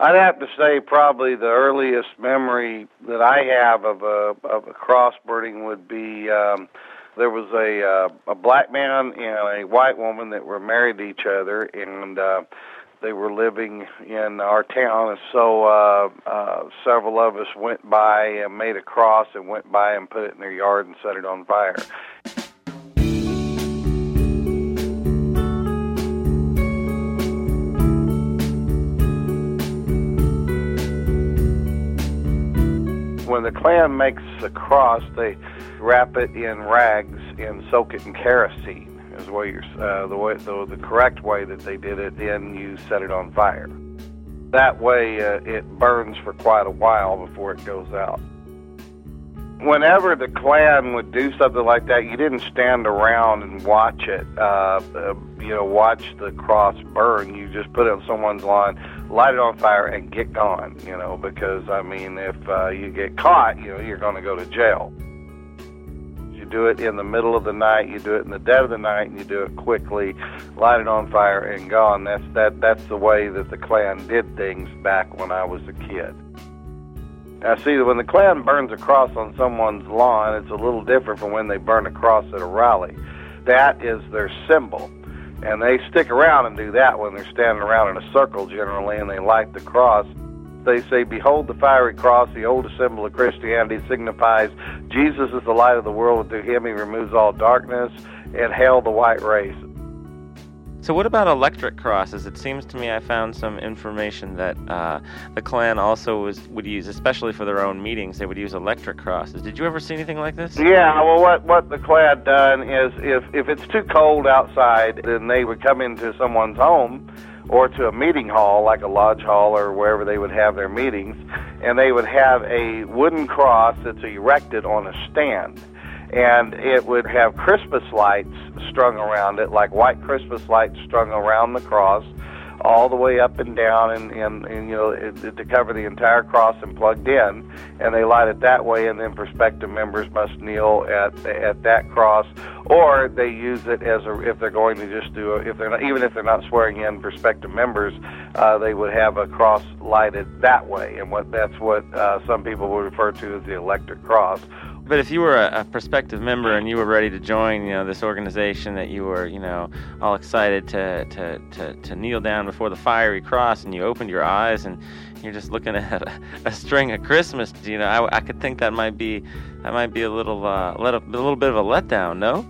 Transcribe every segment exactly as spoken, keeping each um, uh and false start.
I'd have to say probably the earliest memory that I have of a of a crossbreeding would be um, there was a uh, a black man and a white woman that were married to each other, and uh, they were living in our town. And so uh, uh, several of us went by and made a cross and went by and put it in their yard and set it on fire. When the Klan makes a cross, they wrap it in rags and soak it in kerosene. Is the way you're, uh, the way the, the correct way that they did it. Then you set it on fire. That way, uh, it burns for quite a while before it goes out. Whenever the Klan would do something like that, you didn't stand around and watch it. Uh, uh, you know, watch the cross burn. You just put it on someone's lawn, light it on fire, and get gone. You know, because I mean, if uh, you get caught, you know, you're going to go to jail. You do it in the middle of the night. You do it in the dead of the night, and you do it quickly. Light it on fire and gone. That's that. That's the way that the Klan did things back when I was a kid. Now, see, when the Klan burns a cross on someone's lawn, it's a little different from when they burn a cross at a rally. That is their symbol. And they stick around and do that when they're standing around in a circle, generally, and they light the cross. They say, "Behold the fiery cross, the oldest symbol of Christianity, signifies Jesus is the light of the world, and through him he removes all darkness, and hail the white race." So what about electric crosses? It seems to me I found some information that uh, the Klan also was, would use, especially for their own meetings, they would use electric crosses. Did you ever see anything like this? Yeah, well, what, what the Klan done is if, if it's too cold outside, then they would come into someone's home or to a meeting hall, like a lodge hall or wherever they would have their meetings, and they would have a wooden cross that's erected on a stand. And it would have Christmas lights strung around it, like white Christmas lights strung around the cross, all the way up and down, and, and, and you know, it, it, to cover the entire cross and plugged in. And they light it that way, and then prospective members must kneel at at that cross, or they use it as a, if they're going to just do a, if they're not, even if they're not swearing in prospective members, uh, they would have a cross lighted that way, and what that's what uh, some people would refer to as the electric cross. But if you were a, a prospective member and you were ready to join, you know, this organization that you were, you know, all excited to, to, to, to kneel down before the fiery cross, and you opened your eyes and you're just looking at a, a string of Christmas, you know, I, I could think that might be that might be a little uh, let up, a little bit of a letdown, no?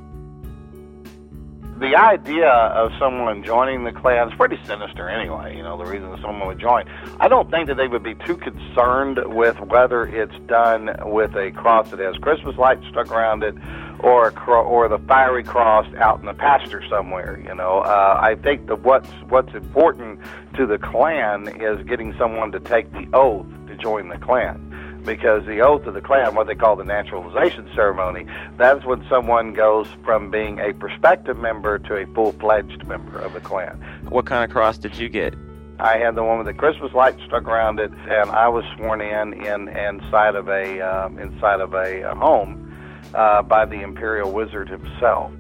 The idea of someone joining the Klan is pretty sinister anyway, you know, the reason that someone would join. I don't think that they would be too concerned with whether it's done with a cross that has Christmas lights stuck around it or a cro- or the fiery cross out in the pasture somewhere, you know. Uh, I think that what's, what's important to the Klan is getting someone to take the oath to join the Klan. Because the oath of the Klan, what they call the naturalization ceremony, that's when someone goes from being a prospective member to a full-fledged member of the Klan. What kind of cross did you get? I had the one with the Christmas light stuck around it, and I was sworn in, in inside of a uh, inside of a uh, home uh, by the Imperial Wizard himself.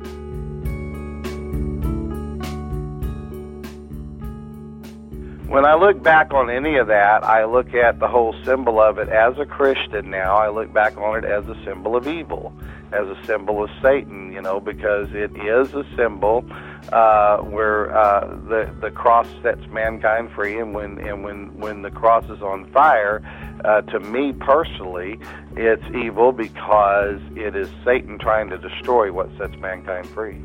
When I look back on any of that, I look at the whole symbol of it as a Christian now. I look back on it as a symbol of evil, as a symbol of Satan, you know, because it is a symbol uh, where uh, the the cross sets mankind free, and when and when, when the cross is on fire, uh, to me personally, it's evil because it is Satan trying to destroy what sets mankind free.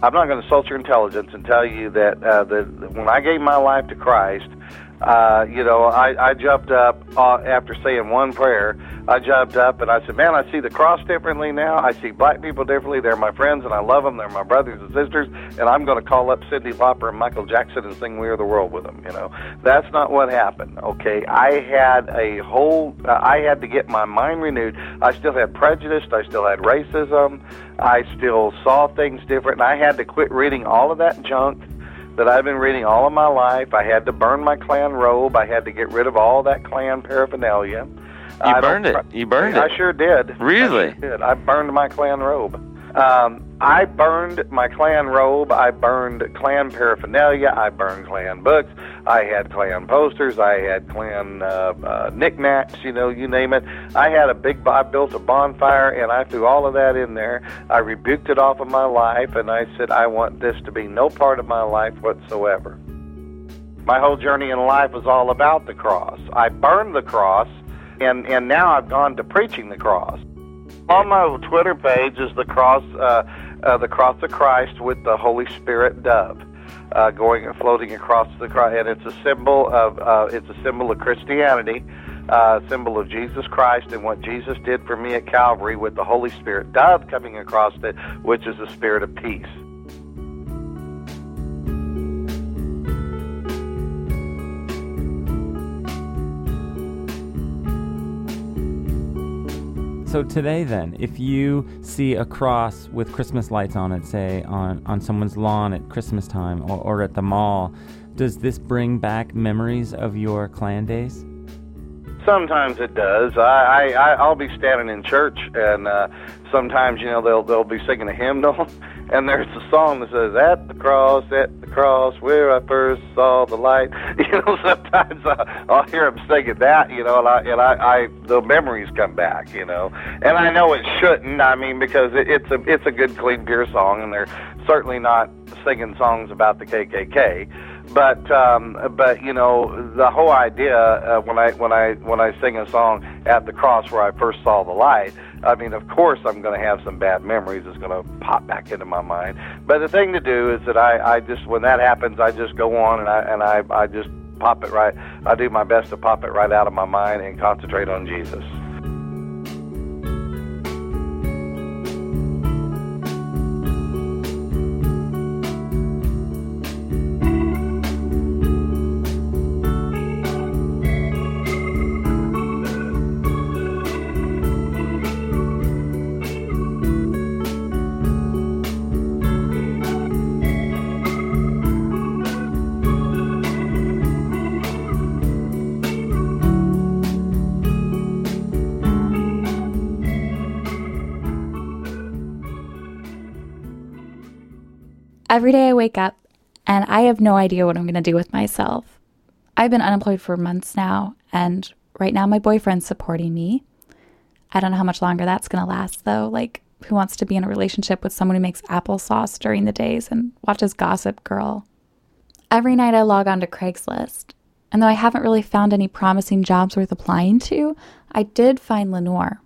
I'm not going to insult your intelligence and tell you that, uh, that when I gave my life to Christ, uh, you know, I, I jumped up uh, after saying one prayer. I jumped up and I said, man, I see the cross differently now. I see black people differently. They're my friends and I love them. They're my brothers and sisters. And I'm going to call up Cyndi Lauper and Michael Jackson and sing We Are the World with them, you know. That's not what happened, okay? I had a whole, uh, I had to get my mind renewed. I still had prejudice. I still had racism. I still saw things different. And I had to quit reading all of that junk that I've been reading all of my life. I had to burn my Klan robe. I had to get rid of all that Klan paraphernalia. You I burned it. You burned I it. I sure did. Really? I sure did. I burned my Klan robe. Um, I burned my Klan robe, I burned Klan paraphernalia, I burned Klan books, I had Klan posters, I had Klan uh, uh, knickknacks, you know, you name it. I had a big, I built a bonfire, and I threw all of that in there. I rebuked it off of my life, and I said, I want this to be no part of my life whatsoever. My whole journey in life was all about the cross. I burned the cross, and, and now I've gone to preaching the cross. On my Twitter page is the cross, uh, uh, the cross of Christ with the Holy Spirit dove, uh, going and floating across the cross, and it's a symbol of uh, it's a symbol of Christianity, uh, symbol of Jesus Christ and what Jesus did for me at Calvary, with the Holy Spirit dove coming across it, which is the spirit of peace. So today then, if you see a cross with Christmas lights on it, say, on, on someone's lawn at Christmas time or, or at the mall, does this bring back memories of your Klan days? Sometimes it does. I, I, I'll be standing in church, and uh, sometimes, you know, they'll they'll be singing a hymnal, and there's a song that says, "At the cross, at the cross, where I first saw the light." You know, sometimes I, I'll hear them singing that, you know, and I and I, I the memories come back, you know, and I know it shouldn't. I mean, because it, it's a it's a good, clean beer song, and they're certainly not singing songs about the K K K. But um, but you know, the whole idea uh, when I when I when I sing a song, "At the cross where I first saw the light," I mean, of course I'm going to have some bad memories that's going to pop back into my mind. But the thing to do is that I, I just when that happens, I just go on and I and I, I just pop it right. I do my best to pop it right out of my mind and concentrate on Jesus. Every day I wake up and I have no idea what I'm going to do with myself. I've been unemployed for months now, and right now my boyfriend's supporting me. I don't know how much longer that's going to last though. Like, who wants to be in a relationship with someone who makes applesauce during the days and watches Gossip Girl? Every night I log on to Craigslist, and though I haven't really found any promising jobs worth applying to, I did find Lenore.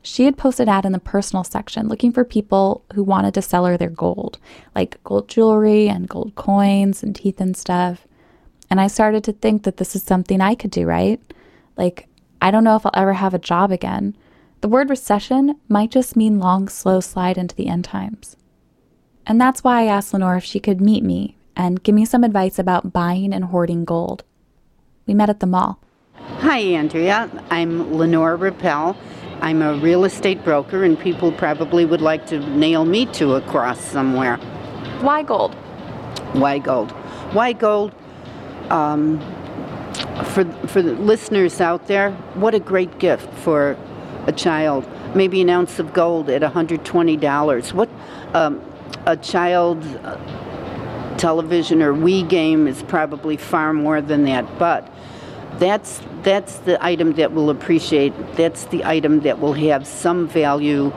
She had posted an ad in the personal section looking for people who wanted to sell her their gold, like gold jewelry and gold coins and teeth and stuff. And I started to think that this is something I could do, right? Like, I don't know if I'll ever have a job again. The word recession might just mean long, slow slide into the end times. And that's why I asked Lenore if she could meet me and give me some advice about buying and hoarding gold. We met at the mall. Hi, Andrea. I'm Lenore Rappel. I'm a real estate broker, and people probably would like to nail me to a cross somewhere. Why gold? Why gold? Why gold? Um, for, for the listeners out there, what a great gift for a child. Maybe an ounce of gold at one hundred twenty dollars. What um, a child television or Wii game is probably far more than that, but that's that's the item that will appreciate. That's the item that will have some value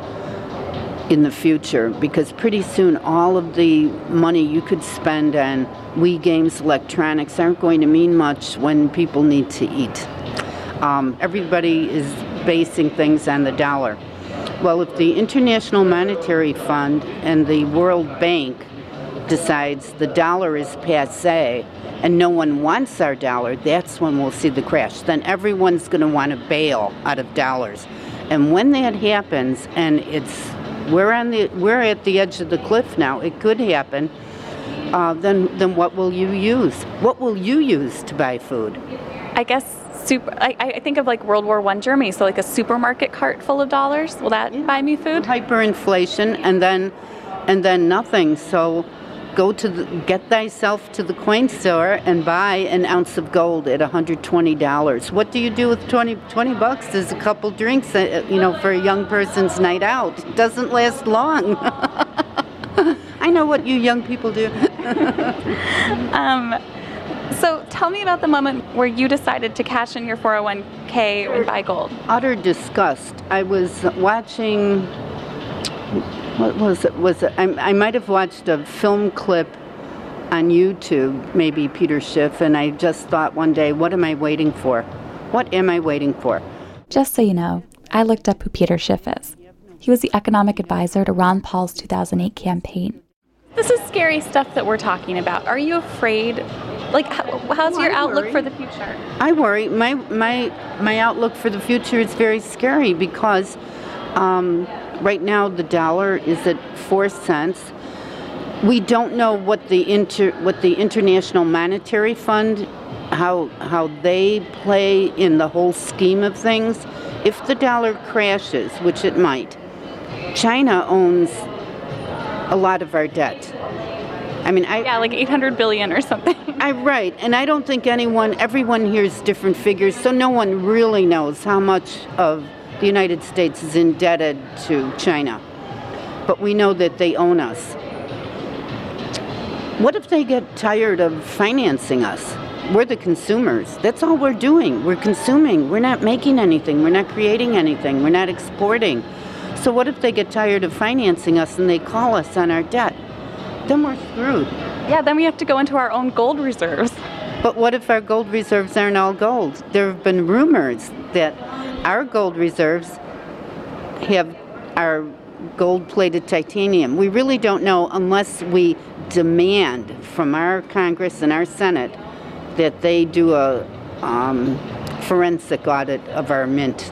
in the future, because pretty soon all of the money you could spend on Wii games, electronics, aren't going to mean much when people need to eat. Um, everybody is basing things on the dollar. Well, if the International Monetary Fund and the World Bank decides the dollar is passé and no one wants our dollar, that's when we'll see the crash. Then everyone's going to want to bail out of dollars. And when that happens, and it's we're on the we're at the edge of the cliff now, it could happen, uh, then then what will you use? What will you use to buy food? I guess super. I, I think of like World War One Germany, so like a supermarket cart full of dollars. Will that yeah. buy me food? Hyperinflation and then and then nothing. So go to the, get thyself to the coin store and buy an ounce of gold at one hundred twenty dollars. What do you do with twenty, twenty bucks? There's a couple drinks, you know, for a young person's night out. It doesn't last long. I know what you young people do. um, so tell me about the moment where you decided to cash in your four oh one k and buy gold. Utter disgust. I was watching... What was it? Was it, I, I might have watched a film clip on YouTube, maybe Peter Schiff, and I just thought one day, what am I waiting for? What am I waiting for? Just so you know, I looked up who Peter Schiff is. He was the economic advisor to Ron Paul's two thousand eight campaign. This is scary stuff that we're talking about. Are you afraid? Like, how, how's oh, your I outlook worry. for the future? I worry. My my my outlook for the future is very scary because... Um, Right now, the dollar is at four cents. We don't know what the inter what the International Monetary Fund, how how they play in the whole scheme of things. If the dollar crashes, which it might, China owns a lot of our debt. I mean, I yeah, like eight hundred billion or something. I right, and I don't think anyone, everyone hears different figures, so no one really knows how much of the United States is indebted to China, but we know that they own us. What if they get tired of financing us? We're the consumers. That's all we're doing. We're consuming. We're not making anything. We're not creating anything. We're not exporting. So what if they get tired of financing us and they call us on our debt? Then we're screwed. Yeah, then we have to go into our own gold reserves. But what if our gold reserves aren't all gold? There have been rumors that our gold reserves have our gold-plated titanium. We really don't know unless we demand from our Congress and our Senate that they do a um, forensic audit of our mint.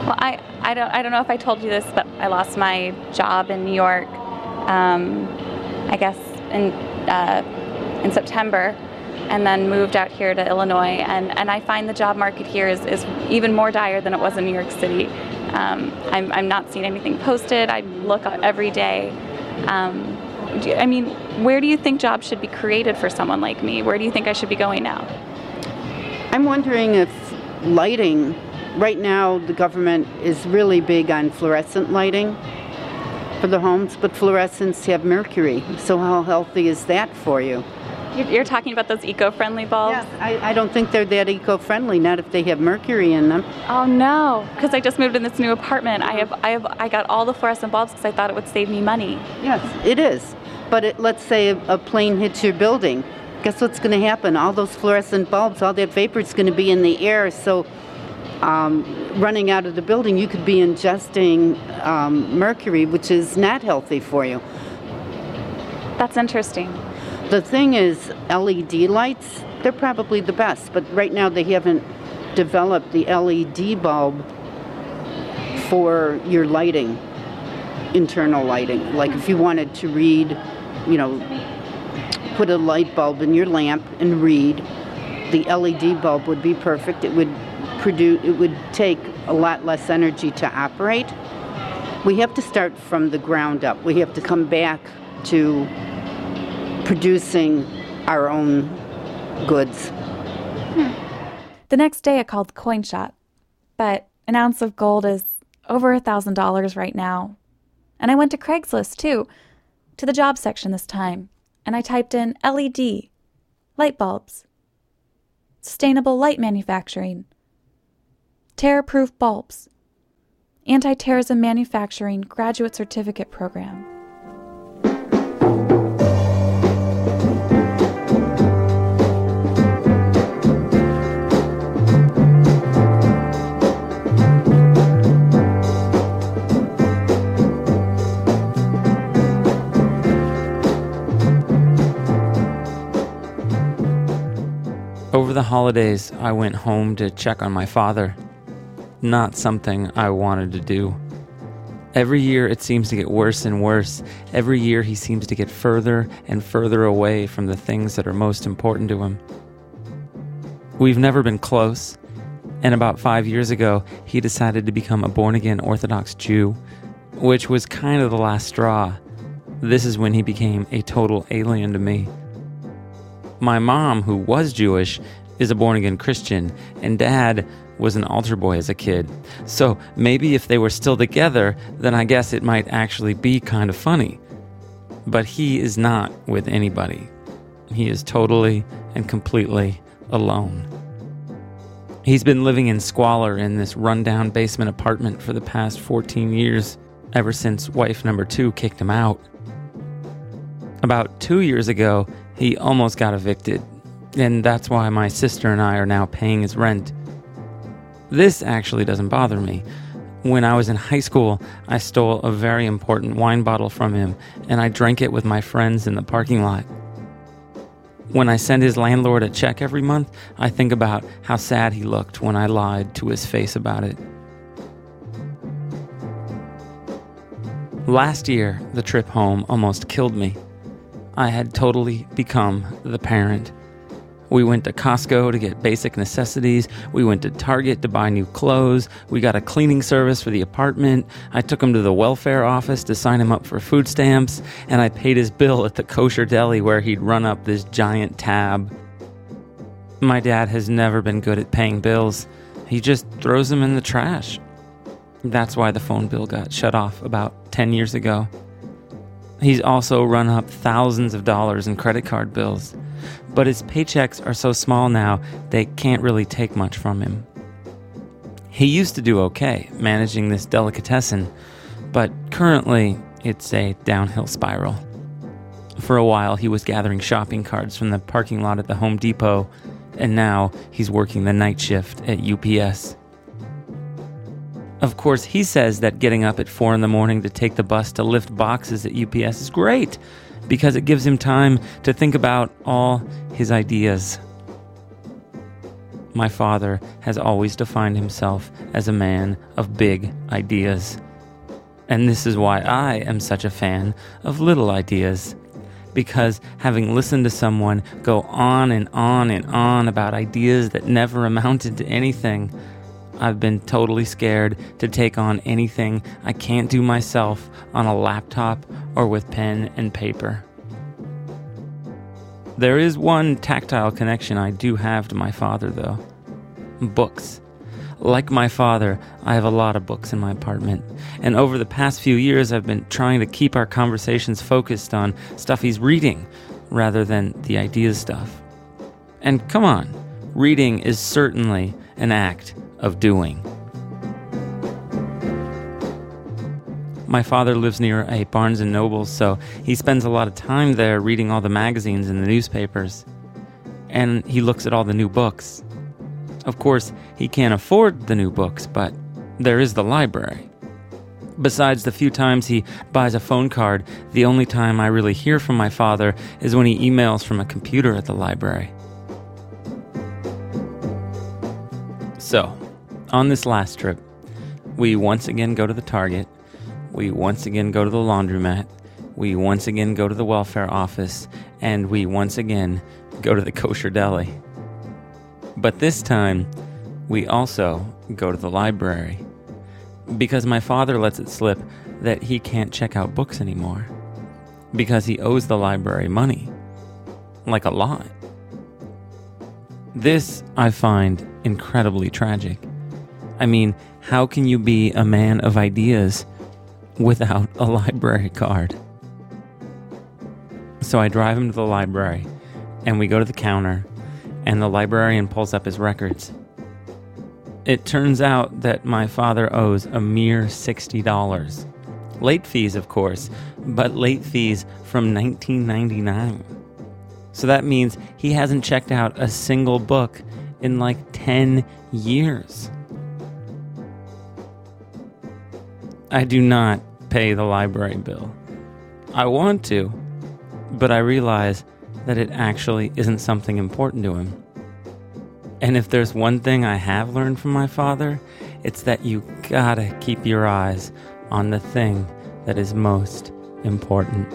Well, I, I don't I don't know if I told you this, but I lost my job in New York, um, I guess, in uh, in September. And then moved out here to Illinois, and, and I find the job market here is, is even more dire than it was in New York City. Um, I'm, I'm not seeing anything posted. I look every day. Um, do, I mean, where do you think jobs should be created for someone like me? Where do you think I should be going now? I'm wondering if lighting, right now the government is really big on fluorescent lighting for the homes, but fluorescents have mercury, so how healthy is that for you? You're talking about those eco-friendly bulbs? Yeah, I, I don't think they're that eco-friendly, not if they have mercury in them. Oh no, because I just moved in this new apartment. I have, I have, I got all the fluorescent bulbs because I thought it would save me money. Yes, it is. But it, let's say a, a plane hits your building. Guess what's going to happen? All those fluorescent bulbs, all that vapor is going to be in the air. So, um, running out of the building, you could be ingesting um, mercury, which is not healthy for you. That's interesting. The thing is, L E D lights, they're probably the best, but right now they haven't developed the L E D bulb for your lighting, internal lighting. Like if you wanted to read, you know, put a light bulb in your lamp and read, the L E D bulb would be perfect. It would produce, it would take a lot less energy to operate. We have to start from the ground up. We have to come back to producing our own goods. Hmm. The next day I called the coin shop, but an ounce of gold is over a thousand dollars right now. And I went to Craigslist too, to the job section this time, and I typed in L E D, light bulbs, sustainable light manufacturing, tear-proof bulbs, anti-terrorism manufacturing graduate certificate program. Over the holidays, I went home to check on my father. Not something I wanted to do. Every year it seems to get worse and worse. Every year he seems to get further and further away from the things that are most important to him. We've never been close, and about five years ago, he decided to become a born-again Orthodox Jew, which was kind of the last straw. This is when he became a total alien to me. My mom, who was Jewish, is a born-again Christian, and Dad was an altar boy as a kid. So maybe if they were still together, then I guess it might actually be kind of funny. But he is not with anybody. He is totally and completely alone. He's been living in squalor in this rundown basement apartment for the past fourteen years, ever since wife number two kicked him out. About two years ago, he almost got evicted, and that's why my sister and I are now paying his rent. This actually doesn't bother me. When I was in high school, I stole a very important wine bottle from him, and I drank it with my friends in the parking lot. When I send his landlord a check every month, I think about how sad he looked when I lied to his face about it. Last year, the trip home almost killed me. I had totally become the parent. We went to Costco to get basic necessities. We went to Target to buy new clothes. We got a cleaning service for the apartment. I took him to the welfare office to sign him up for food stamps, and I paid his bill at the kosher deli where he'd run up this giant tab. My dad has never been good at paying bills. He just throws them in the trash. That's why the phone bill got shut off about ten years ago. He's also run up thousands of dollars in credit card bills. But his paychecks are so small now, they can't really take much from him. He used to do okay managing this delicatessen, but currently it's a downhill spiral. For a while, he was gathering shopping carts from the parking lot at the Home Depot, and now he's working the night shift at U P S. Of course, he says that getting up at four in the morning to take the bus to lift boxes at U P S is great, because it gives him time to think about all his ideas. My father has always defined himself as a man of big ideas. And this is why I am such a fan of little ideas. Because having listened to someone go on and on and on about ideas that never amounted to anything, I've been totally scared to take on anything I can't do myself on a laptop or with pen and paper. There is one tactile connection I do have to my father, though. Books. Like my father, I have a lot of books in my apartment, and over the past few years I've been trying to keep our conversations focused on stuff he's reading rather than the ideas stuff. And come on, reading is certainly an act of doing. My father lives near a Barnes and Noble, so he spends a lot of time there reading all the magazines and the newspapers. And he looks at all the new books. Of course, he can't afford the new books, but there is the library. Besides the few times he buys a phone card, the only time I really hear from my father is when he emails from a computer at the library. So, on this last trip, we once again go to the Target, we once again go to the laundromat, we once again go to the welfare office, and we once again go to the kosher deli. But this time, we also go to the library, because my father lets it slip that he can't check out books anymore, because he owes the library money, like a lot. This, I find, incredibly tragic. I mean, how can you be a man of ideas without a library card? So I drive him to the library, and we go to the counter, and the librarian pulls up his records. It turns out that my father owes a mere sixty dollars. Late fees, of course, but late fees from nineteen ninety-nine. So that means he hasn't checked out a single book in like ten years. I do not pay the library bill. I want to, but I realize that it actually isn't something important to him. And if there's one thing I have learned from my father, it's that you gotta keep your eyes on the thing that is most important.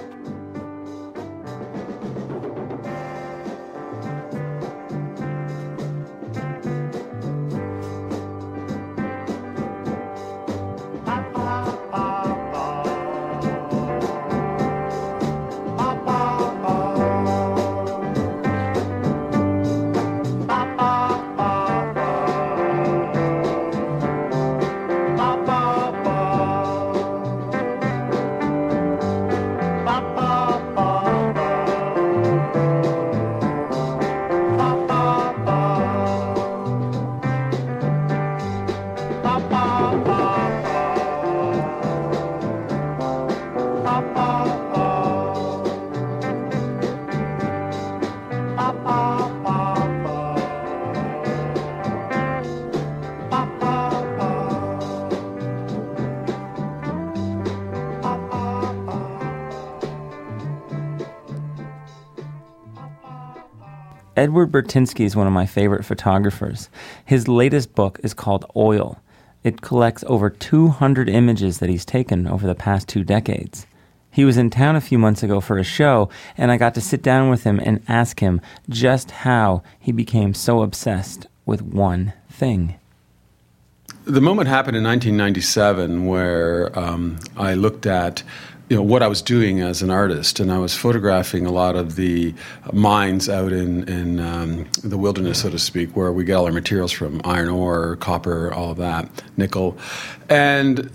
Edward Burtynsky is one of my favorite photographers. His latest book is called Oil. It collects over two hundred images that he's taken over the past two decades. He was in town a few months ago for a show, and I got to sit down with him and ask him just how he became so obsessed with one thing. The moment happened in nineteen ninety-seven where um, I looked at you know, what I was doing as an artist, and I was photographing a lot of the mines out in, in um, the wilderness, so to speak, where we get all our materials from, iron ore, copper, all of that, nickel. And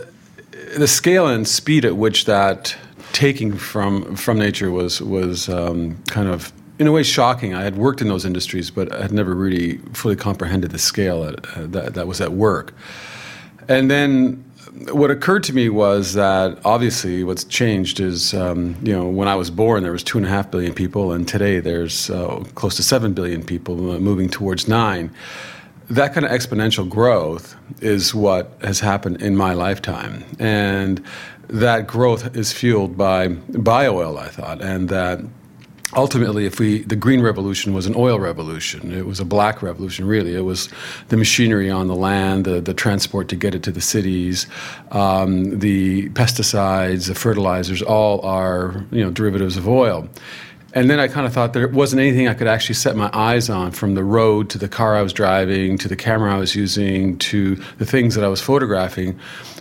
the scale and speed at which that taking from from nature was, was um, kind of, in a way, shocking. I had worked in those industries, but I had never really fully comprehended the scale at, uh, that, that was at work. And then what occurred to me was that obviously what's changed is, um, you know, when I was born there was two and a half billion people, and today there's uh, close to seven billion people, uh, moving towards nine. That kind of exponential growth is what has happened in my lifetime, and that growth is fueled by bio-oil, I thought, and that ultimately, if we, the Green Revolution was an oil revolution. It was a black revolution, really. It was the machinery on the land, the, the transport to get it to the cities, um, the pesticides, the fertilizers, all are, you know, derivatives of oil. And then I kind of thought there wasn't anything I could actually set my eyes on, from the road to the car I was driving, to the camera I was using, to the things that I was photographing,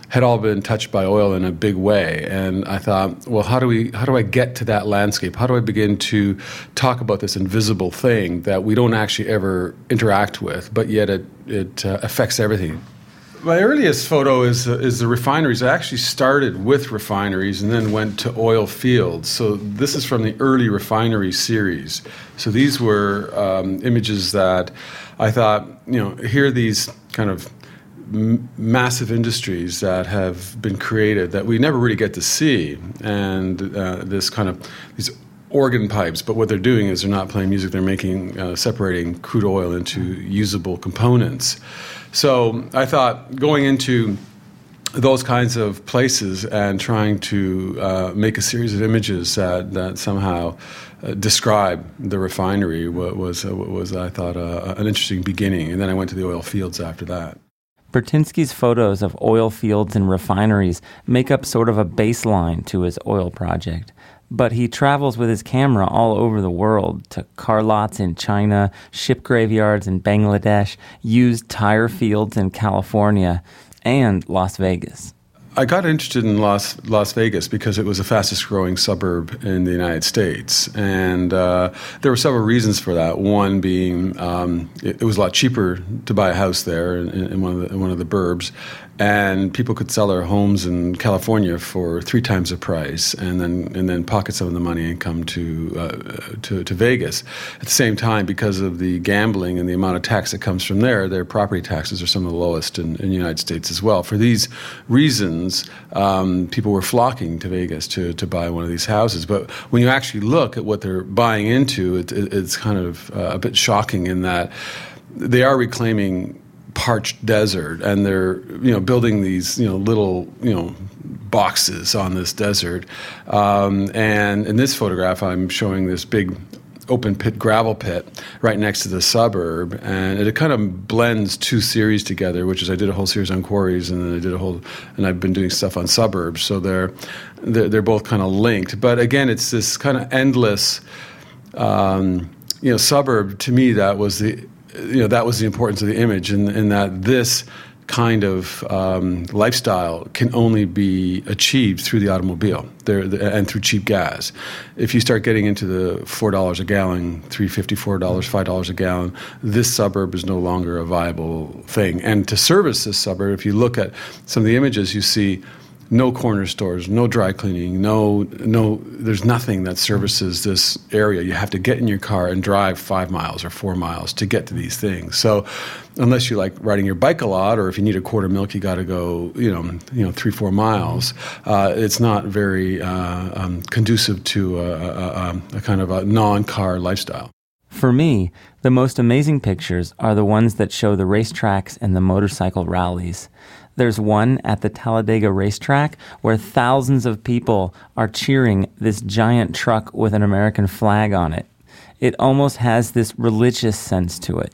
had all been touched by oil in a big way. And I thought, well, how do we, how do I get to that landscape? How do I begin to talk about this invisible thing that we don't actually ever interact with, but yet it, it uh, affects everything? My earliest photo is uh, is the refineries. I actually started with refineries and then went to oil fields. So this is from the early refinery series. So these were um, images that I thought, you know, here are these kind of m- massive industries that have been created that we never really get to see, and uh, this kind of these organ pipes. But what they're doing is they're not playing music. They're making uh, separating crude oil into usable components. So I thought going into those kinds of places and trying to uh, make a series of images that, that somehow uh, describe the refinery was, uh, was I thought, uh, an interesting beginning. And then I went to the oil fields after that. Burtynsky's photos of oil fields and refineries make up sort of a baseline to his oil project. But he travels with his camera all over the world, to car lots in China, ship graveyards in Bangladesh, used tire fields in California, and Las Vegas. I got interested in Las, Las Vegas because it was the fastest growing suburb in the United States. And uh, there were several reasons for that. One being um, it, it was a lot cheaper to buy a house there in, in, one of the, in one of the burbs. And people could sell their homes in California for three times the price and then and then pocket some of the money and come to, uh, to, to Vegas. At the same time, because of the gambling and the amount of tax that comes from there, their property taxes are some of the lowest in, in the United States as well. For these reasons, Um, people were flocking to Vegas to, to buy one of these houses. But when you actually look at what they're buying into, it, it, it's kind of uh, a bit shocking in that they are reclaiming parched desert, and they're you know building these you know little you know boxes on this desert. Um, and in this photograph, I'm showing this big open pit gravel pit right next to the suburb, and it kind of blends two series together, which is I did a whole series on quarries, and then I did a whole, and I've been doing stuff on suburbs, so they're they're, they're both kind of linked. But again, it's this kind of endless um, you know suburb. To me, that was the you know that was the importance of the image, in, in that this kind of um, lifestyle can only be achieved through the automobile there, the, and through cheap gas. If you start getting into the four dollars a gallon, three dollars and fifty cents, four dollars, five dollars a gallon, this suburb is no longer a viable thing. And to service this suburb, if you look at some of the images, you see no corner stores, no dry cleaning, no, no. There's nothing that services this area. You have to get in your car and drive five miles or four miles to get to these things. So, unless you like riding your bike a lot, or if you need a quart of milk, you got to go, you know, you know, three, four miles. Uh, it's not very uh, um, conducive to a, a, a kind of a non-car lifestyle. For me, the most amazing pictures are the ones that show the racetracks and the motorcycle rallies. There's one at the Talladega racetrack where thousands of people are cheering this giant truck with an American flag on it. It almost has this religious sense to it.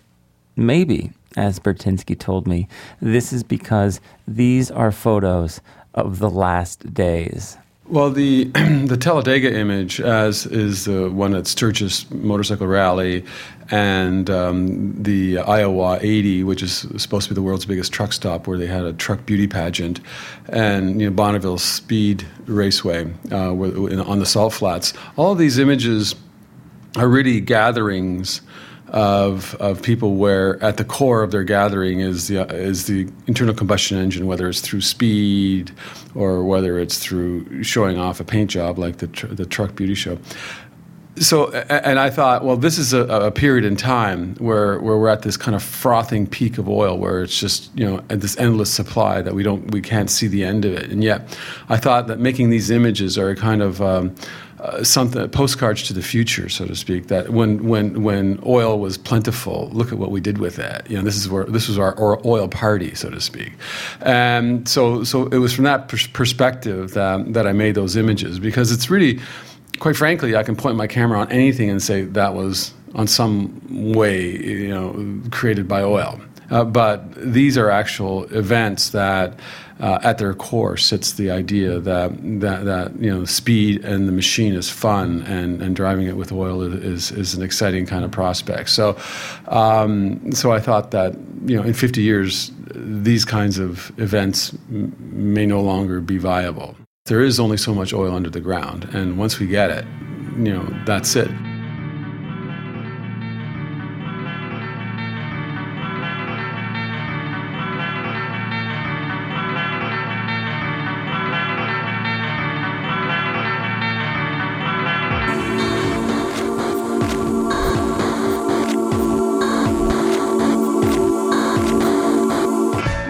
Maybe, as Burtynsky told me, this is because these are photos of the last days. Well, the the Talladega image, as is the one at Sturgis Motorcycle Rally, and um, the Iowa eighty, which is supposed to be the world's biggest truck stop, where they had a truck beauty pageant, and you know Bonneville Speed Raceway uh, where, on the salt flats. All of these images are really gatherings of of people where at the core of their gathering is the is the internal combustion engine, whether it's through speed or whether it's through showing off a paint job like the tr- the truck beauty show. So, and I thought, well, this is a, a period in time where, where we're at this kind of frothing peak of oil, where it's just, you know, this endless supply that we don't we can't see the end of it. And yet, I thought that making these images are a kind of um, Uh, something postcards to the future, so to speak. That when when when oil was plentiful, look at what we did with that. You know, this is where this was our oil party, so to speak. And so so it was from that pers- perspective that that I made those images, because it's really, quite frankly, I can point my camera on anything and say that was on some way, you know, created by oil. Uh, but these are actual events that, uh, at their core, sits the idea that, that that you know, speed and the machine is fun, and, and driving it with oil is is an exciting kind of prospect. So, um, so I thought that, you know, in fifty years, these kinds of events m- may no longer be viable. There is only so much oil under the ground, and once we get it, you know, that's it.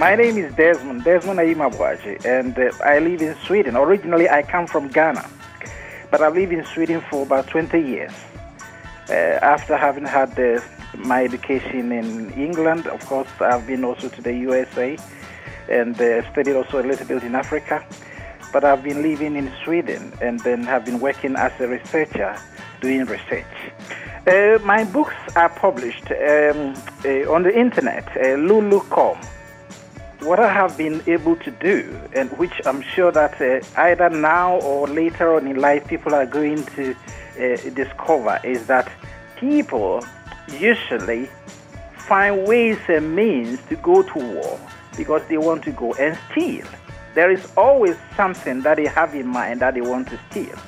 My name is Desmond, Desmond Ayimabwaji, and uh, I live in Sweden. Originally, I come from Ghana, but I live in Sweden for about twenty years. Uh, after having had uh, my education in England, of course, I've been also to the U S A and uh, studied also a little bit in Africa. But I've been living in Sweden and then have been working as a researcher doing research. Uh, my books are published um, uh, on the internet, uh, lulu dot com. What I have been able to do, and which I'm sure that uh, either now or later on in life people are going to uh, discover, is that people usually find ways and means to go to war because they want to go and steal. There is always something that they have in mind that they want to steal.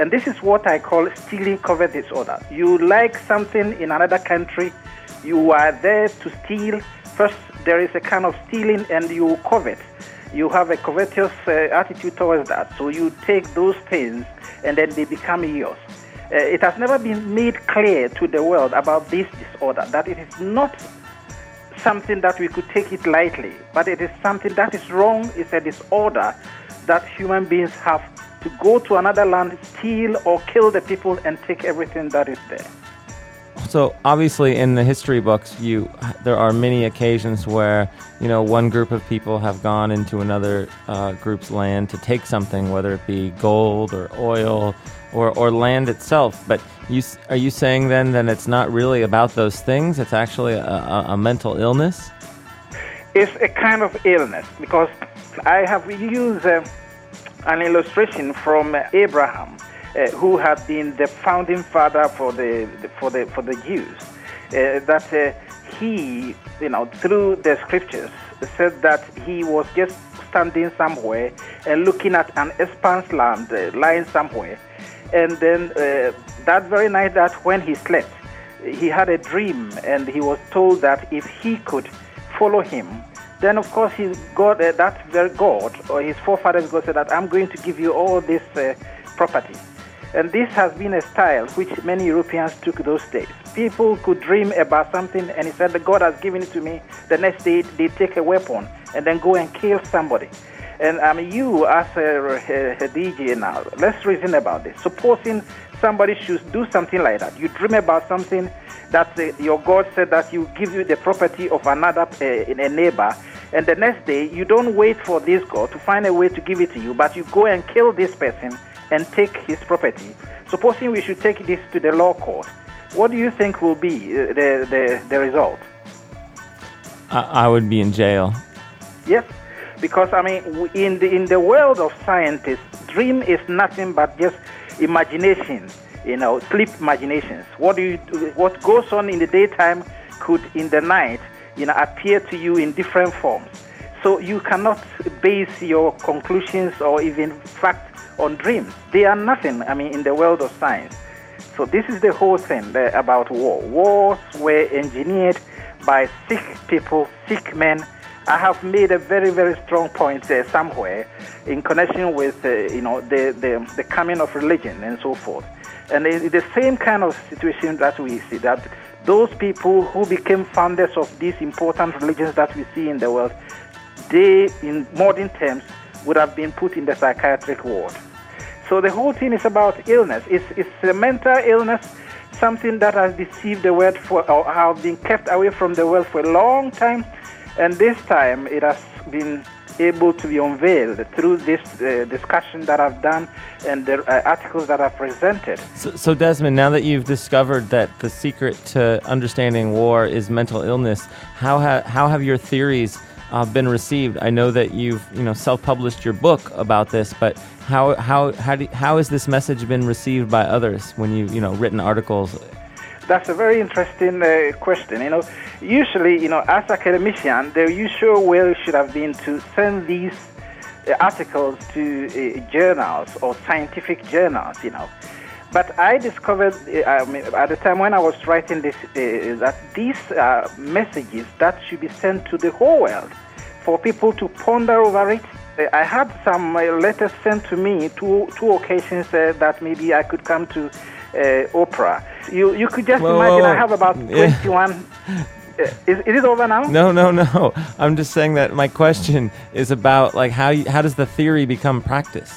And this is what I call stealing cover disorder. You like something in another country, you are there to steal. First, there is a kind of stealing and you covet. You have a covetous uh, attitude towards that. So you take those things and then they become yours. Uh, it has never been made clear to the world about this disorder, that it is not something that we could take it lightly, but it is something that is wrong. It's a disorder that human beings have to go to another land, steal or kill the people and take everything that is there. So obviously, in the history books, you there are many occasions where, you know, one group of people have gone into another uh, group's land to take something, whether it be gold or oil or, or land itself. But you are you saying then that it's not really about those things? It's actually a, a, a mental illness? It's a kind of illness, because I have used uh, an illustration from Abraham, Uh, who had been the founding father for the, the for the for the Jews, uh, that uh, he, you know, through the scriptures said that he was just standing somewhere and looking at an expanse land uh, lying somewhere, and then uh, that very night, that when he slept, he had a dream and he was told that if he could follow him, then of course his God, uh, that very God or his forefathers God, said that I'm going to give you all this uh, property. And this has been a style which many Europeans took those days. People could dream about something and he said that God has given it to me. The next day they take a weapon and then go and kill somebody. And I mean, you as a, a, a D J now, let's reason about this. Supposing somebody should do something like that. You dream about something that uh, your God said that you give you the property of another uh, in a neighbor. And the next day you don't wait for this God to find a way to give it to you, but you go and kill this person and take his property. Supposing we should take this to the law court, What do you think will be the the, the result? I, I would be in jail. Yes, because I mean, in the in the world of scientists, dream is nothing but just imagination. You know, sleep imaginations. What do you what goes on in the daytime could in the night, you know, appear to you in different forms. So you cannot base your conclusions or even fact on dreams. They are nothing, I mean, in the world of science. So this is the whole thing about war. Wars were engineered by sick people, sick men. I have made a very, very strong point there somewhere in connection with, uh, you know, the, the, the coming of religion and so forth. And it's the same kind of situation that we see, that those people who became founders of these important religions that we see in the world, they, in modern terms, would have been put in the psychiatric ward. So the whole thing is about illness. It's, it's a mental illness, something that has deceived the world for, or have been kept away from the world for a long time. And this time it has been able to be unveiled through this uh, discussion that I've done and the uh, articles that I've presented. So, so Desmond, now that you've discovered that the secret to understanding war is mental illness, how ha- how have your theories Uh, been received? I know that you've you know self-published your book about this, but how how how do, how has this message been received by others when you you know written articles? That's a very interesting uh, question. You know, usually you know as academician, the usual way should have been to send these uh, articles to uh, journals or scientific journals. You know, but I discovered uh, I mean, at the time when I was writing this uh, that these are messages that should be sent to the whole world for people to ponder over it. I had some letters sent to me two two occasions uh, that maybe I could come to uh, Oprah. You you could just whoa, imagine whoa, whoa. I have about twenty-one. Is, is it over now? No, no, no. I'm just saying that my question is about like how you, how does the theory become practice?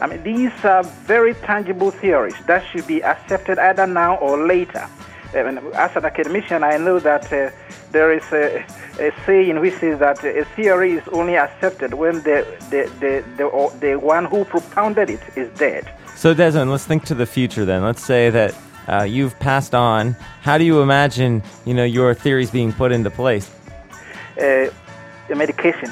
I mean, these are very tangible theories that should be accepted either now or later. I mean, as an academician, I know that uh, there is a, a saying which says that a theory is only accepted when the the the the, the one who propounded it is dead. So Desmond, let's think to the future then. Let's say that uh, you've passed on. How do you imagine, you know, your theories being put into place? Uh, medication.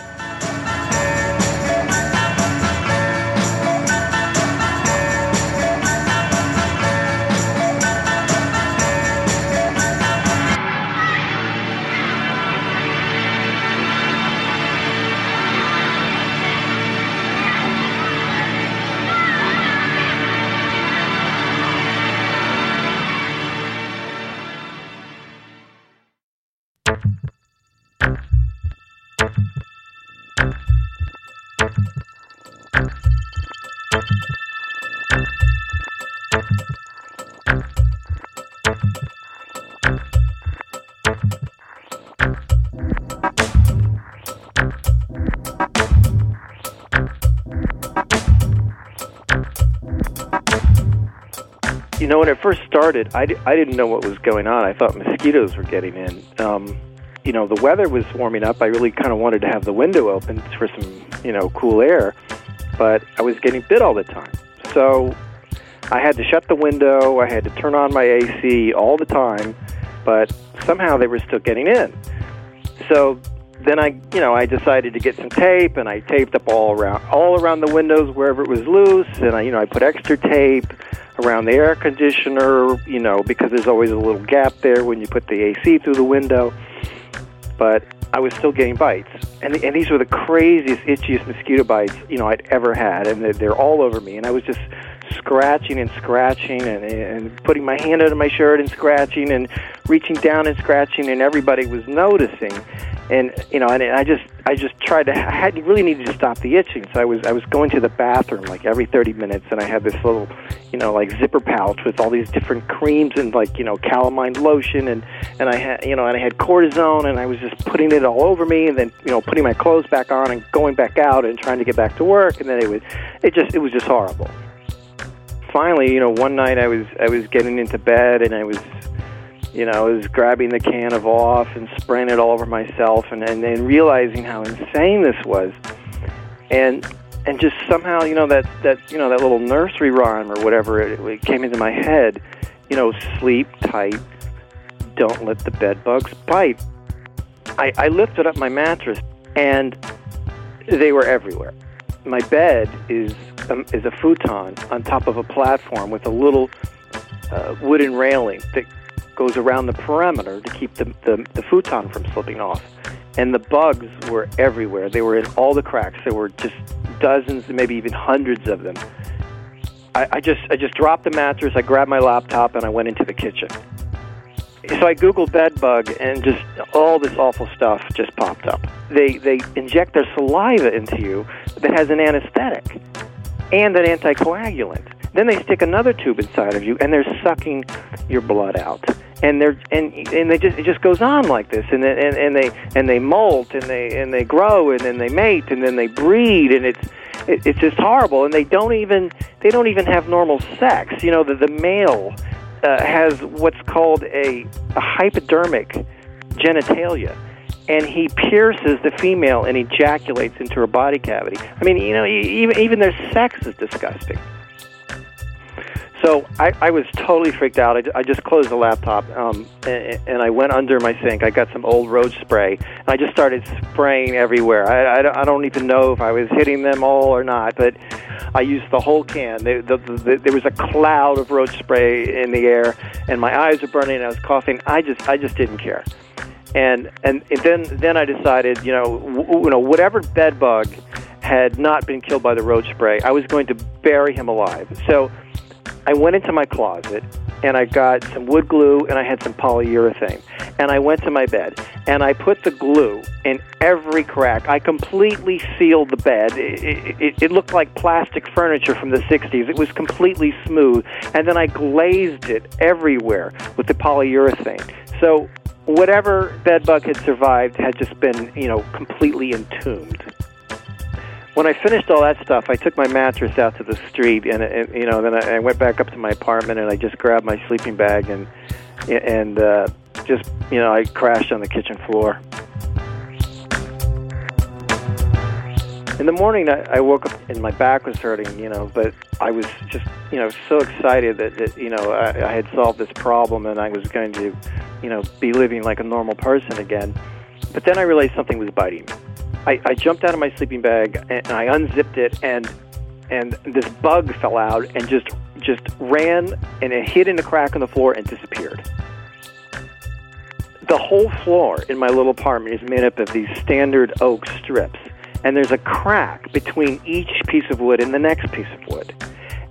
You know, when it first started, I, d- I didn't know what was going on. I thought mosquitoes were getting in. Um, you know, the weather was warming up. I really kind of wanted to have the window open for some, you know, cool air. But I was getting bit all the time. So I had to shut the window. I had to turn on my A C all the time. But somehow they were still getting in. So then I, you know, I decided to get some tape, and I taped up all around, all around the windows wherever it was loose. And I, you know, I put extra tape around the air conditioner, you know, because there's always a little gap there when you put the A C through the window. But I was still getting bites. And and these were the craziest, itchiest mosquito bites, you know, I'd ever had. And they're, they're all over me. And I was just scratching and scratching and, and putting my hand under my shirt and scratching and reaching down and scratching, and everybody was noticing. And, you know, and I just I just tried to, I had, really needed to stop the itching. So I was I was going to the bathroom like every thirty minutes, and I had this little, you know, like zipper pouch with all these different creams and like, you know, calamine lotion, and, and I had, you know, and I had cortisone, and I was just putting it all over me, and then, you know, putting my clothes back on and going back out and trying to get back to work. And then it was, it just, it was just horrible. Finally, you know, one night I was I was getting into bed, and I was, you know, I was grabbing the can of off and spraying it all over myself, and and then realizing how insane this was, and and just somehow, you know, that that you know that little nursery rhyme or whatever, it, it came into my head, you know, sleep tight. Don't let the bed bugs bite. I, I lifted up my mattress, and they were everywhere. My bed is um, is a futon on top of a platform with a little uh, wooden railing that goes around the perimeter to keep the, the the futon from slipping off. And the bugs were everywhere. They were in all the cracks. There were just dozens, maybe even hundreds of them. I, I just I just dropped the mattress. I grabbed my laptop, and I went into the kitchen. So I Googled bed bug, and just all this awful stuff just popped up. They they inject their saliva into you that has an anesthetic and an anticoagulant. Then they stick another tube inside of you, and they're sucking your blood out. And they're and and they just it just goes on like this. And and and they and they molt, and they and they grow, and then they mate, and then they breed, and it's it, it's just horrible. And they don't even they don't even have normal sex. You know, the the male. Uh, has what's called a, a hypodermic genitalia, and he pierces the female and ejaculates into her body cavity. I mean, you know, even even their sex is disgusting. So I, I was totally freaked out. I, I just closed the laptop, um, and, and I went under my sink. I got some old road spray, and I just started spraying everywhere. I, I, I don't even know if I was hitting them all or not, but I used the whole can. They, the, the, the, there was a cloud of road spray in the air, and my eyes were burning, and I was coughing. I just, I just didn't care. And and then then I decided, you know, w- you know, whatever bed bug had not been killed by the road spray, I was going to bury him alive. So I went into my closet, and I got some wood glue, and I had some polyurethane. And I went to my bed, and I put the glue in every crack. I completely sealed the bed. It, it, it looked like plastic furniture from the sixties. It was completely smooth. And then I glazed it everywhere with the polyurethane. So whatever bed bug had survived had just been, you know, completely entombed. When I finished all that stuff, I took my mattress out to the street, and, and you know, then I, I went back up to my apartment, and I just grabbed my sleeping bag, and and uh, just, you know, I crashed on the kitchen floor. In the morning, I, I woke up, and my back was hurting, you know, but I was just, you know, so excited that, that you know, I, I had solved this problem, and I was going to, you know, be living like a normal person again. But then I realized something was biting me. I, I jumped out of my sleeping bag, and I unzipped it, and and this bug fell out and just just ran, and it hid in a crack in the floor and disappeared. The whole floor in my little apartment is made up of these standard oak strips, and there's a crack between each piece of wood and the next piece of wood.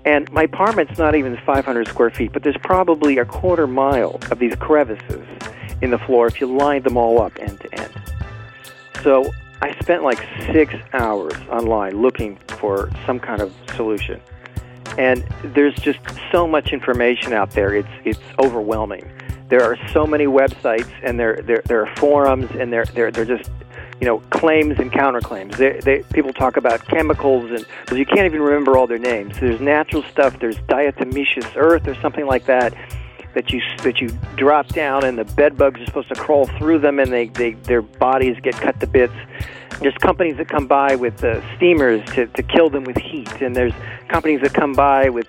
And my apartment's not even five hundred square feet, but there's probably a quarter mile of these crevices in the floor if you lined them all up end to end. So I spent like six hours online looking for some kind of solution. And there's just so much information out there. It's it's overwhelming. There are so many websites, and there there, there are forums, and there there they're just, you know, claims and counterclaims. They, they, people talk about chemicals, and well, you can't even remember all their names. There's natural stuff. There's diatomaceous earth or something like that. That you that you drop down, and the bed bugs are supposed to crawl through them, and they, they their bodies get cut to bits. There's companies that come by with uh, steamers to, to kill them with heat, and there's companies that come by with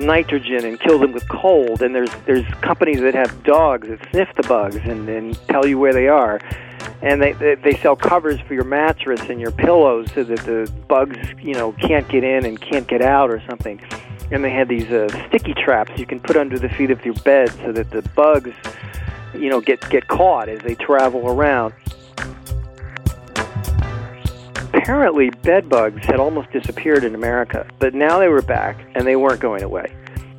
nitrogen and kill them with cold, and there's there's companies that have dogs that sniff the bugs and, and tell you where they are, and they, they they sell covers for your mattress and your pillows so that the bugs, you know, can't get in and can't get out or something. And they had these uh, sticky traps you can put under the feet of your bed so that the bugs, you know, get, get caught as they travel around. Apparently, bed bugs had almost disappeared in America, but now they were back, and they weren't going away.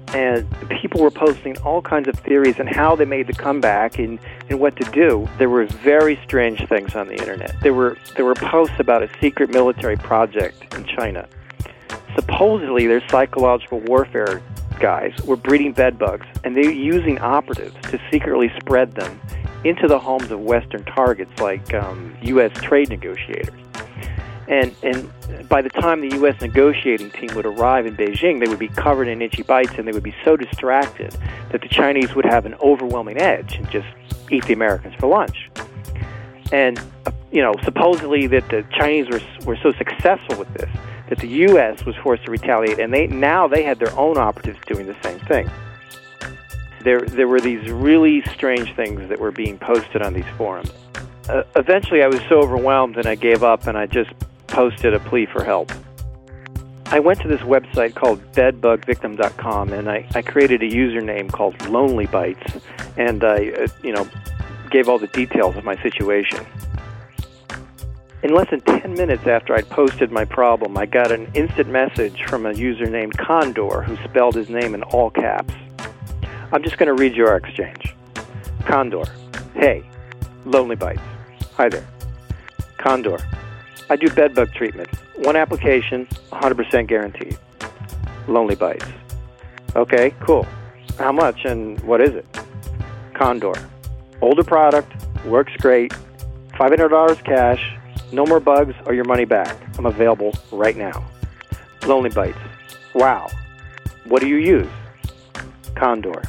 And people were posting all kinds of theories on how they made the comeback and, and what to do. There were very strange things on the internet. There were there were posts about a secret military project in China. Supposedly, their psychological warfare guys were breeding bed bugs, and they were using operatives to secretly spread them into the homes of Western targets like um, U S trade negotiators. And and by the time the U S negotiating team would arrive in Beijing, they would be covered in itchy bites, and they would be so distracted that the Chinese would have an overwhelming edge and just eat the Americans for lunch. And, uh, you know, supposedly that the Chinese were were so successful with this that the U S was forced to retaliate, and they now they had their own operatives doing the same thing. There, there were these really strange things that were being posted on these forums. Uh, eventually, I was so overwhelmed and I gave up and I just posted a plea for help. I went to this website called bed bug victim dot com and I, I created a username called Lonely Bites, and I, uh, you know, gave all the details of my situation. In less than ten minutes after I'd posted my problem, I got an instant message from a user named Condor, who spelled his name in all caps. I'm just going to read you our exchange. Condor: Hey, Lonely Bites. Hi there. Condor: I do bedbug treatment. One application, one hundred percent guaranteed. Lonely Bites: Okay, cool. How much and what is it? Condor: Older product, works great, five hundred dollars cash. No more bugs or your money back. I'm available right now. Lonely Bites: Wow. What do you use? Condor: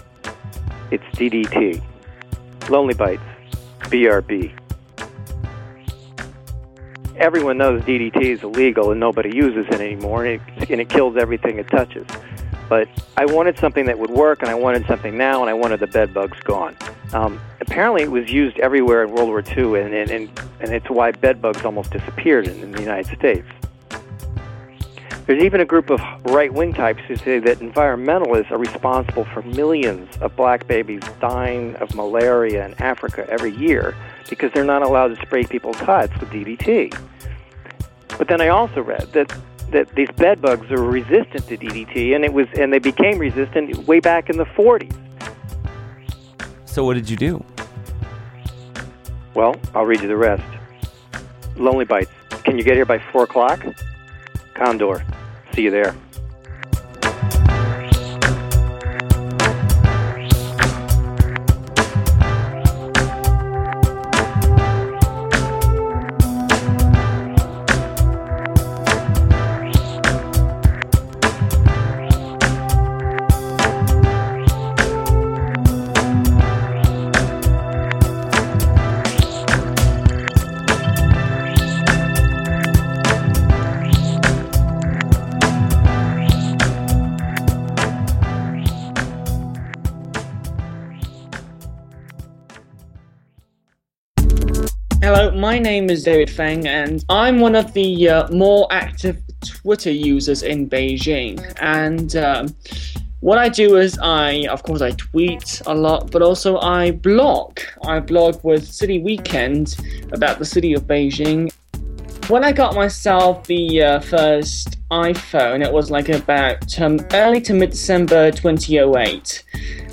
It's D D T. Lonely Bites: B R B. Everyone knows D D T is illegal and nobody uses it anymore, and it, and it kills everything it touches. But I wanted something that would work, and I wanted something now, and I wanted the bed bugs gone. Um, apparently it was used everywhere in World War Two, and, and, and, and it's why bed bugs almost disappeared in, in the United States. There's even a group of right-wing types who say that environmentalists are responsible for millions of black babies dying of malaria in Africa every year because they're not allowed to spray people's huts with D D T. But then I also read that that these bed bugs are resistant to D D T, and it was and they became resistant way back in the forties. So what did you do? Well, I'll read you the rest. Lonely Bites: Can you get here by four o'clock? Condor: See you there. My name is David Feng, and I'm one of the uh, more active Twitter users in Beijing. And um, what I do is I, of course, I tweet a lot, but also I blog. I blog with City Weekend about the city of Beijing. When I got myself the uh, first iPhone, it was like about um, early to mid-December twenty oh eight.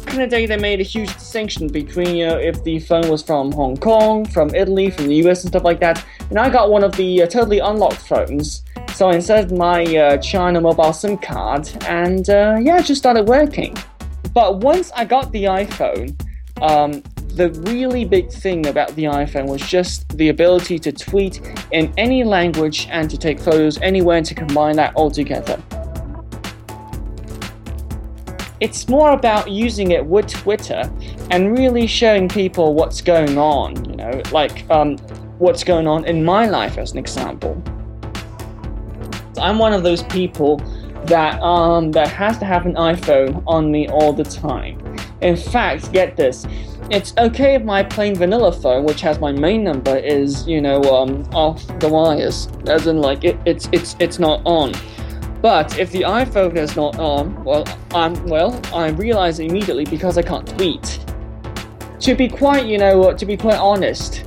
Back in the day, they made a huge distinction between, you know, if the phone was from Hong Kong, from Italy, from the U S and stuff like that. And I got one of the uh, totally unlocked phones, so I inserted my uh, China mobile SIM card, and uh, yeah, it just started working. But once I got the iPhone, um, the really big thing about the iPhone was just the ability to tweet in any language and to take photos anywhere and to combine that all together. It's more about using it with Twitter and really showing people what's going on, you know, like um, what's going on in my life as an example. I'm one of those people that um, that has to have an iPhone on me all the time. In fact, get this, it's okay if my plain vanilla phone, which has my main number, is, you know, um, off the wires, as in like it, it's it's it's not on. But if the iPhone is not on, well, I'm well, I realize immediately because I can't tweet. To be quite, you know, to be quite honest,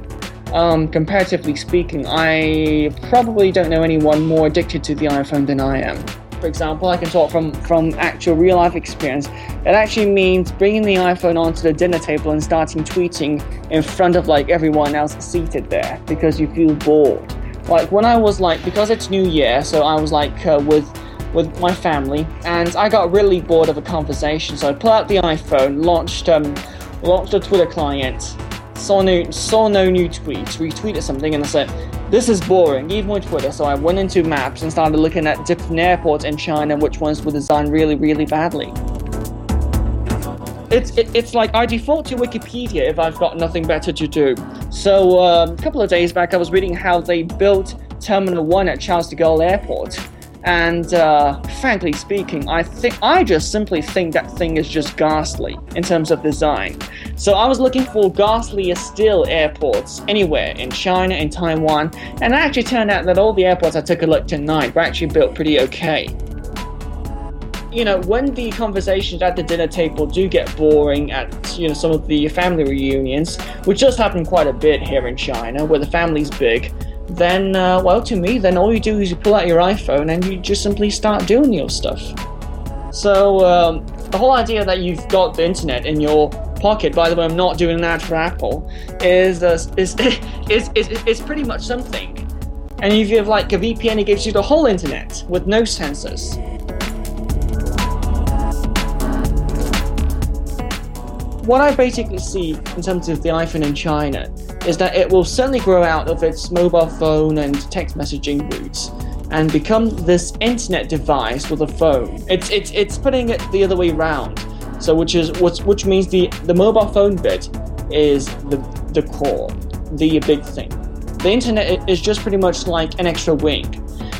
um, comparatively speaking, I probably don't know anyone more addicted to the iPhone than I am. For example, I can talk from, from actual real-life experience. It actually means bringing the iPhone onto the dinner table and starting tweeting in front of like everyone else seated there because you feel bored. Like when I was like, because it's New Year, so I was like uh, with. with my family, and I got really bored of a conversation, so I pulled out the iPhone, launched um, launched a Twitter client, saw no, saw no new tweets, retweeted something, and I said, this is boring, even with Twitter, so I went into Maps and started looking at different airports in China, which ones were designed really, really badly. It's it, it's like I default to Wikipedia if I've got nothing better to do. So um, a couple of days back, I was reading how they built Terminal one at Charles de Gaulle Airport. And uh, frankly speaking, I think I just simply think that thing is just ghastly in terms of design. So I was looking for ghastlier still airports anywhere in China, in Taiwan, and it actually turned out that all the airports I took a look tonight were actually built pretty okay. You know, when the conversations at the dinner table do get boring at, you know, some of the family reunions, which does happen quite a bit here in China, where the family's big, then, uh, well, to me, then all you do is you pull out your iPhone and you just simply start doing your stuff. So, um, the whole idea that you've got the internet in your pocket, by the way, I'm not doing that for Apple, is uh, is, is, is, is, is pretty much something. And if you have, like, a V P N, it gives you the whole internet with no sensors. What I basically see in terms of the iPhone in China is that it will certainly grow out of its mobile phone and text messaging roots and become this internet device with a phone. It's it's it's putting it the other way around. So which is which, which means the, the mobile phone bit is the the core, the big thing. The internet is just pretty much like an extra wing.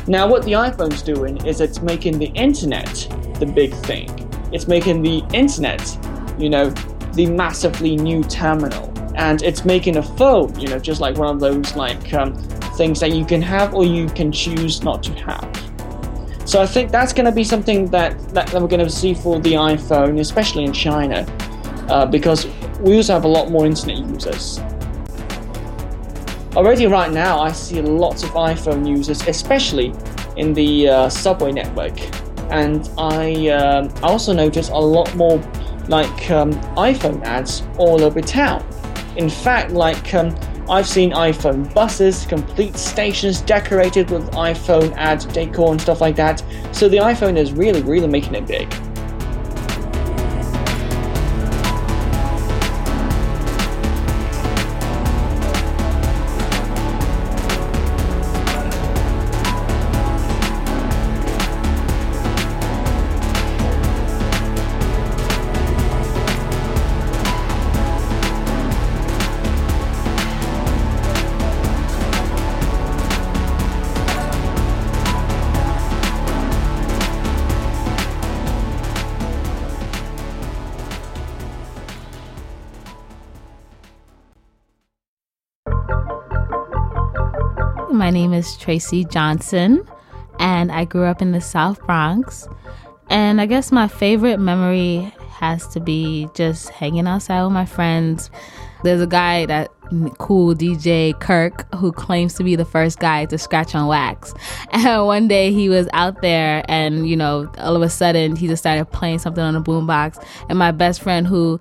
Now what the iPhone's doing is it's making the internet the big thing. It's making the internet, you know, the massively new terminal, and it's making a phone, you know, just like one of those like um, things that you can have or you can choose not to have. So I think that's going to be something that, that, that we're going to see for the iPhone, especially in China, uh, because we also have a lot more internet users. Already right now I see lots of iPhone users, especially in the uh, subway network, and I um, also notice a lot more like um, iPhone ads all over town. In fact, like um, I've seen iPhone buses, complete stations decorated with iPhone ad decor and stuff like that. So the iPhone is really, really making it big. My name is Tracy Johnson, and I grew up in the South Bronx. And I guess my favorite memory has to be just hanging outside with my friends. There's a guy, that cool D J Kirk, who claims to be the first guy to scratch on wax. And one day he was out there and, you know, all of a sudden he just started playing something on a boombox. And my best friend, who,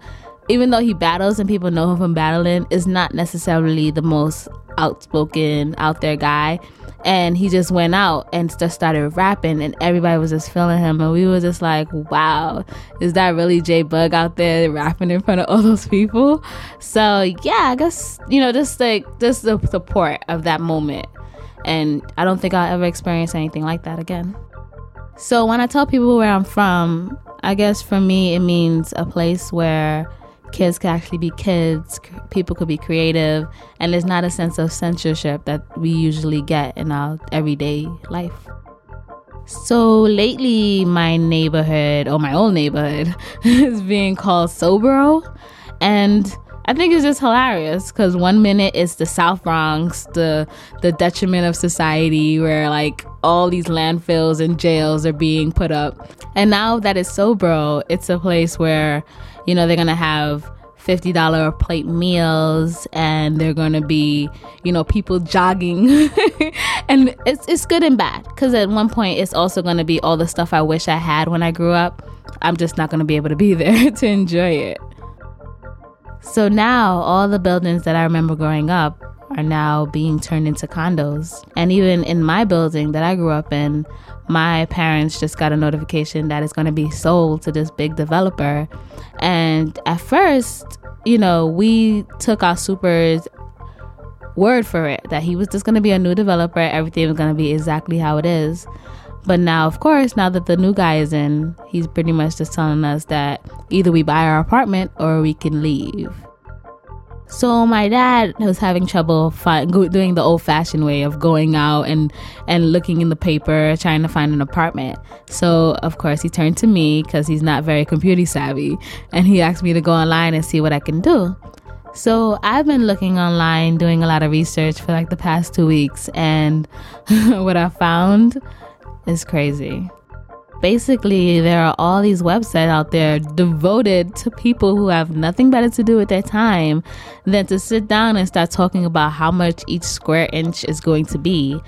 even though he battles and people know him from battling, is not necessarily the most outspoken, out there guy, and he just went out and just started rapping, and everybody was just feeling him, and we were just like, wow, is that really J Bug out there rapping in front of all those people? So yeah, I guess, you know, just like just the support of that moment, and I don't think I'll ever experience anything like that again. So when I tell people where I'm from, I guess for me it means a place where kids can actually be kids, people could be creative, and there's not a sense of censorship that we usually get in our everyday life. So lately, my neighborhood, or my old neighborhood, is being called Sobro, and I think it's just hilarious because one minute it's the South Bronx, the the detriment of society, where like all these landfills and jails are being put up, and now that it's Sobro, it's a place where, you know, they're going to have fifty dollars a plate meals, and they're going to be, you know, people jogging. And it's it's good and bad, because at one point it's also going to be all the stuff I wish I had when I grew up. I'm just not going to be able to be there to enjoy it. So now all the buildings that I remember growing up are now being turned into condos. And even in my building that I grew up in, my parents just got a notification that it's going to be sold to this big developer. And at first, you know, we took our super's word for it, that he was just going to be a new developer, everything was going to be exactly how it is. But now, of course, now that the new guy is in, he's pretty much just telling us that either we buy our apartment or we can leave. So my dad was having trouble fi- doing the old-fashioned way of going out and, and looking in the paper, trying to find an apartment. So, of course, he turned to me because he's not very computer savvy. And he asked me to go online and see what I can do. So I've been looking online, doing a lot of research for like the past two weeks. And what I found is crazy. Basically, there are all these websites out there devoted to people who have nothing better to do with their time than to sit down and start talking about how much each square inch is going to be.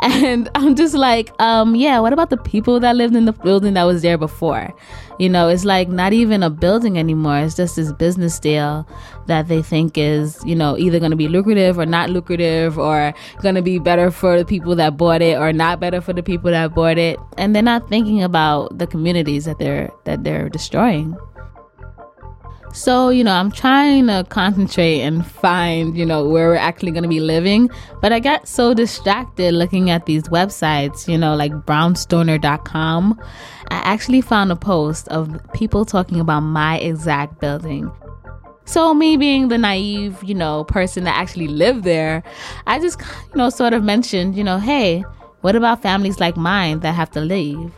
And I'm just like, um, yeah, what about the people that lived in the building that was there before? You know, it's like not even a building anymore. It's just this business deal that they think is, you know, either going to be lucrative or not lucrative, or going to be better for the people that bought it or not better for the people that bought it. And they're not thinking about the communities that they're that they're destroying. So, you know, I'm trying to concentrate and find, you know, where we're actually going to be living. But I got so distracted looking at these websites, you know, like brownstoner dot com. I actually found a post of people talking about my exact building. So me being the naive, you know, person that actually lived there, I just, you know, sort of mentioned, you know, hey, what about families like mine that have to leave?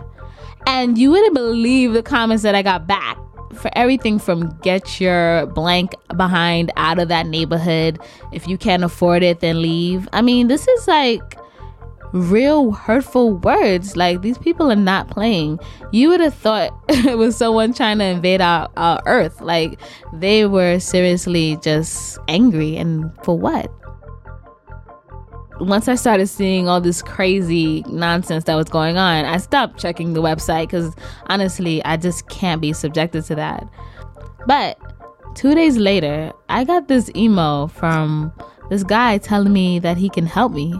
And you wouldn't believe the comments that I got back for everything from get your blank behind out of that neighborhood. If you can't afford it, then leave. I mean, this is like real hurtful words. Like, these people are not playing. You would have thought it was someone trying to invade our, our earth. Like, they were seriously just angry. And for what? Once I started seeing all this crazy nonsense that was going on, I stopped checking the website because honestly, I just can't be subjected to that. But two days later, I got this email from this guy telling me that he can help me.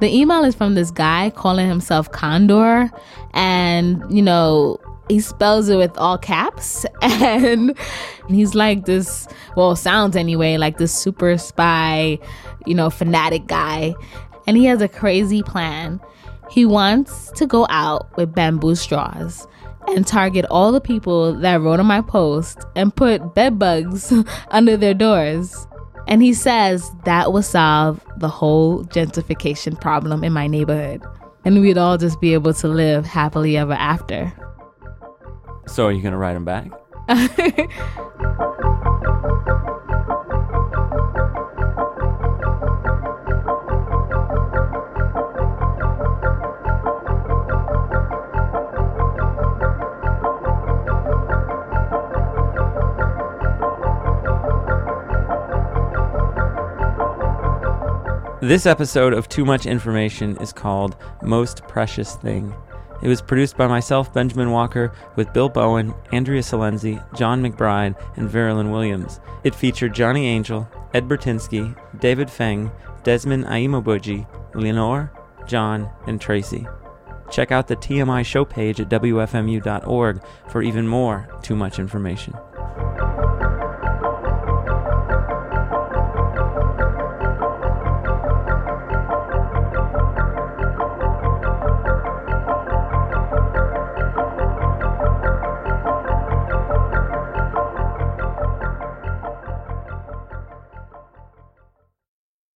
The email is from this guy calling himself Condor, and, you know, he spells it with all caps, and he's like this, well, sounds anyway, like this super spy, you know, fanatic guy. And he has a crazy plan. He wants to go out with bamboo straws and target all the people that wrote on my post and put bed bugs under their doors. And he says that will solve the whole gentrification problem in my neighborhood. And we'd all just be able to live happily ever after. So are you going to write him back? This episode of Too Much Information is called Most Precious Thing. It was produced by myself, Benjamin Walker, with Bill Bowen, Andrea Salenzi, John McBride, and Virilyn Williams. It featured Johnny Angel, Ed Burtynsky, David Feng, Desmond Ayimabwaji, Lenore, John, and Tracy. Check out the T M I show page at W F M U dot org for even more Too Much Information.